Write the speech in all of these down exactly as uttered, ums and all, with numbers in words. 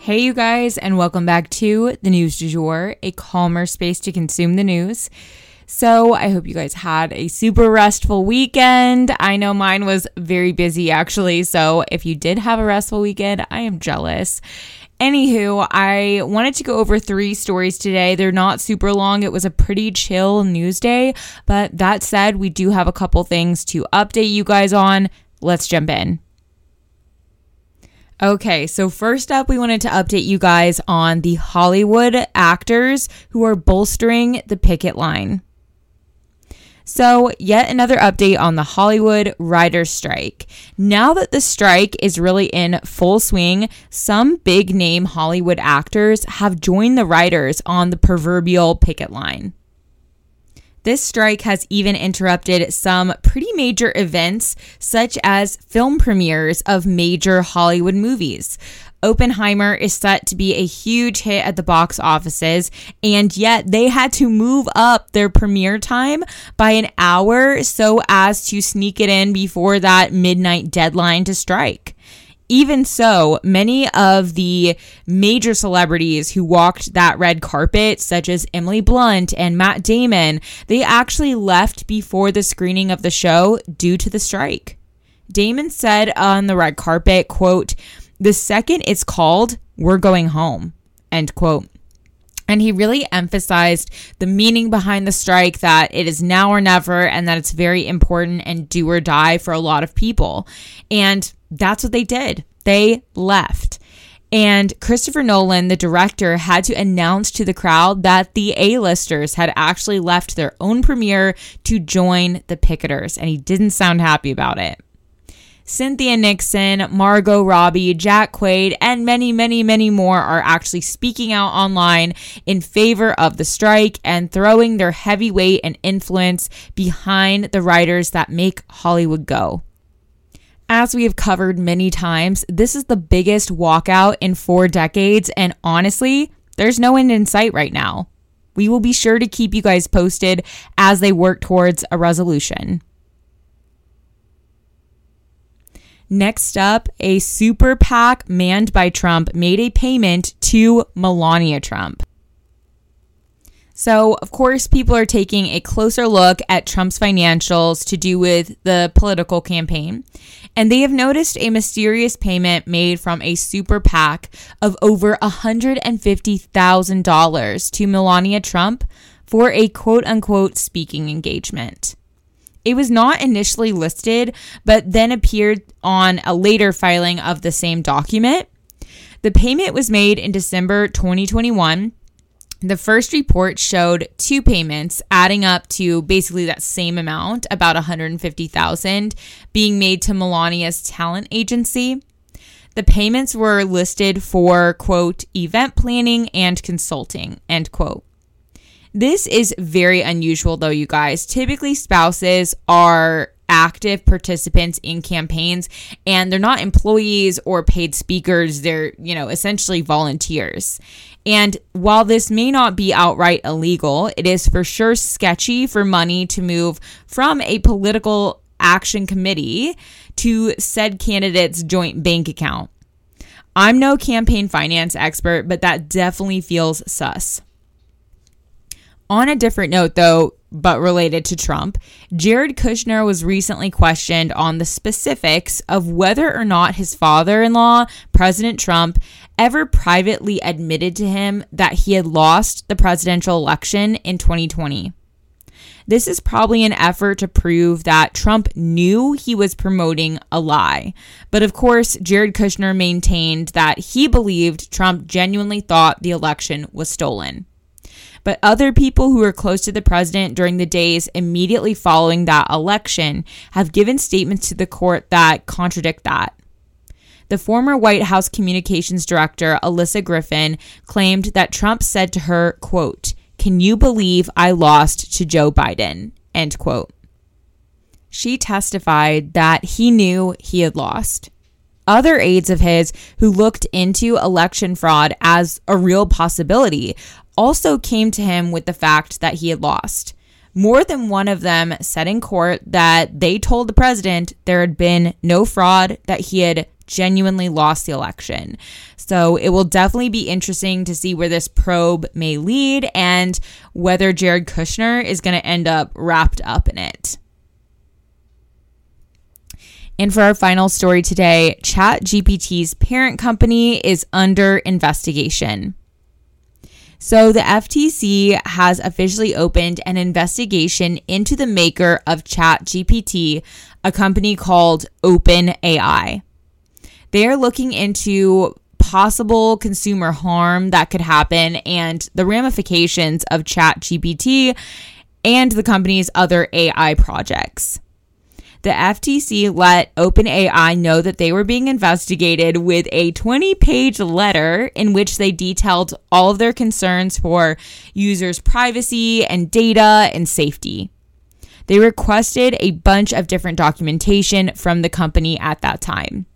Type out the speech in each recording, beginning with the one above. Hey you guys, and welcome back to the News Du Jour, a calmer space to consume the news. So I hope you guys had a super restful weekend. I know mine was very busy actually, so if you did have a restful weekend, I am jealous. Anywho, I wanted to go over three stories today. They're not super long. It was a pretty chill news day, but that said, we do have a couple things to update you guys on. Let's jump in. Okay, so first up, we wanted to update you guys on the Hollywood actors who are bolstering the picket line. So, yet another update on the Hollywood writers' strike. Now that the strike is really in full swing, some big-name Hollywood actors have joined the writers on the proverbial picket line. This strike has even interrupted some pretty major events, such as film premieres of major Hollywood movies. Oppenheimer is set to be a huge hit at the box offices, and yet they had to move up their premiere time by an hour so as to sneak it in before that midnight deadline to strike. Even so, many of the major celebrities who walked that red carpet, such as Emily Blunt and Matt Damon, they actually left before the screening of the show due to the strike. Damon said on the red carpet, quote, "The second it's called, we're going home," end quote. And he really emphasized the meaning behind the strike, that it is now or never and that it's very important and do or die for a lot of people. And that's what they did. They left. And Christopher Nolan, the director, had to announce to the crowd that the A-listers had actually left their own premiere to join the picketers, and he didn't sound happy about it. Cynthia Nixon, Margot Robbie, Jack Quaid, and many, many, many more are actually speaking out online in favor of the strike and throwing their heavy weight and influence behind the writers that make Hollywood go. As we have covered many times, this is the biggest walkout in four decades, and honestly, there's no end in sight right now. We will be sure to keep you guys posted as they work towards a resolution. Next up, a super PAC manned by Trump made a payment to Melania Trump. So, of course, people are taking a closer look at Trump's financials to do with the political campaign, and they have noticed a mysterious payment made from a super PAC of over one hundred fifty thousand dollars to Melania Trump for a quote-unquote speaking engagement. It was not initially listed, but then appeared on a later filing of the same document. The payment was made in December twenty twenty-one. The first report showed two payments adding up to basically that same amount, about one hundred fifty thousand dollars, being made to Melania's talent agency. The payments were listed for, quote, event planning and consulting, end quote. This is very unusual though, you guys. Typically, spouses are active participants in campaigns and they're not employees or paid speakers. They're, you know, essentially volunteers. And while this may not be outright illegal, it is for sure sketchy for money to move from a political action committee to said candidate's joint bank account. I'm no campaign finance expert, but that definitely feels sus. On a different note, though, but related to Trump, Jared Kushner was recently questioned on the specifics of whether or not his father-in-law, President Trump, ever privately admitted to him that he had lost the presidential election in twenty twenty. This is probably an effort to prove that Trump knew he was promoting a lie. But of course, Jared Kushner maintained that he believed Trump genuinely thought the election was stolen. But other people who were close to the president during the days immediately following that election have given statements to the court that contradict that. The former White House communications director, Alyssa Griffin, claimed that Trump said to her, quote, "Can you believe I lost to Joe Biden?" End quote. She testified that he knew he had lost. Other aides of his who looked into election fraud as a real possibility also came to him with the fact that he had lost. More than one of them said in court that they told the president there had been no fraud, that he had genuinely lost the election. So it will definitely be interesting to see where this probe may lead and whether Jared Kushner is going to end up wrapped up in it. And for our final story today, ChatGPT's parent company is under investigation. So the F T C has officially opened an investigation into the maker of ChatGPT, a company called OpenAI. They are looking into possible consumer harm that could happen and the ramifications of ChatGPT and the company's other A I projects. The F T C let OpenAI know that they were being investigated with a twenty-page letter in which they detailed all of their concerns for users' privacy and data and safety. They requested a bunch of different documentation from the company at that time.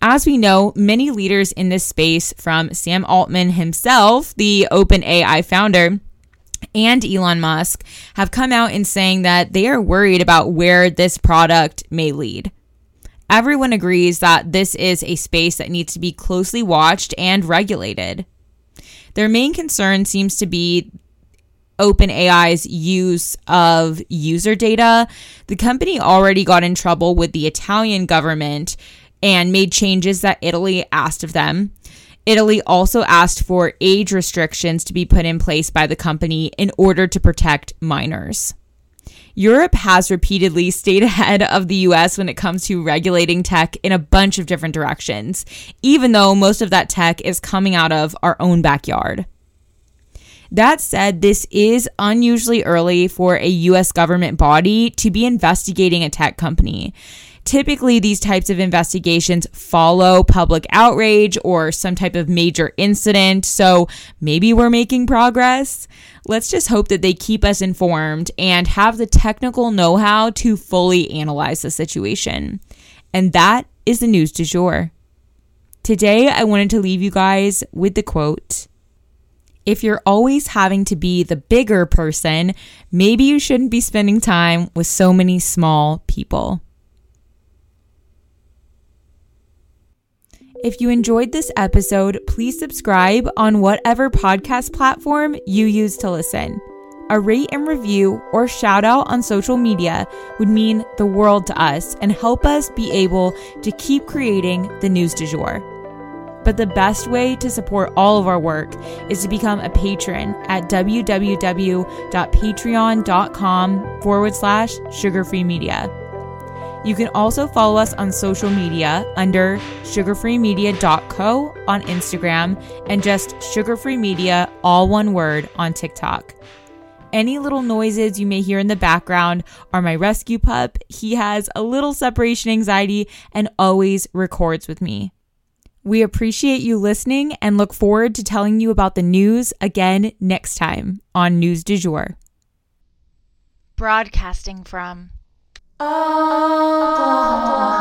As we know, many leaders in this space, from Sam Altman himself, the OpenAI founder, and Elon Musk, have come out and saying that they are worried about where this product may lead. Everyone agrees that this is a space that needs to be closely watched and regulated. Their main concern seems to be OpenAI's use of user data. The company already got in trouble with the Italian government and made changes that Italy asked of them. Italy also asked for age restrictions to be put in place by the company in order to protect minors. Europe has repeatedly stayed ahead of the U S when it comes to regulating tech in a bunch of different directions, even though most of that tech is coming out of our own backyard. That said, this is unusually early for a U S government body to be investigating a tech company. Typically, these types of investigations follow public outrage or some type of major incident, so maybe we're making progress. Let's just hope that they keep us informed and have the technical know-how to fully analyze the situation. And that is the news du jour. Today, I wanted to leave you guys with the quote, "If you're always having to be the bigger person, maybe you shouldn't be spending time with so many small people." If you enjoyed this episode, please subscribe on whatever podcast platform you use to listen. A rate and review or shout out on social media would mean the world to us and help us be able to keep creating the news du jour. But the best way to support all of our work is to become a patron at www.patreon.com forward slash sugarfreemedia. You can also follow us on social media under sugarfreemedia dot co on Instagram and just sugarfreemedia, all one word, on TikTok. Any little noises you may hear in the background are my rescue pup. He has a little separation anxiety and always records with me. We appreciate you listening and look forward to telling you about the news again next time on News Du Jour. Broadcasting from... Oh,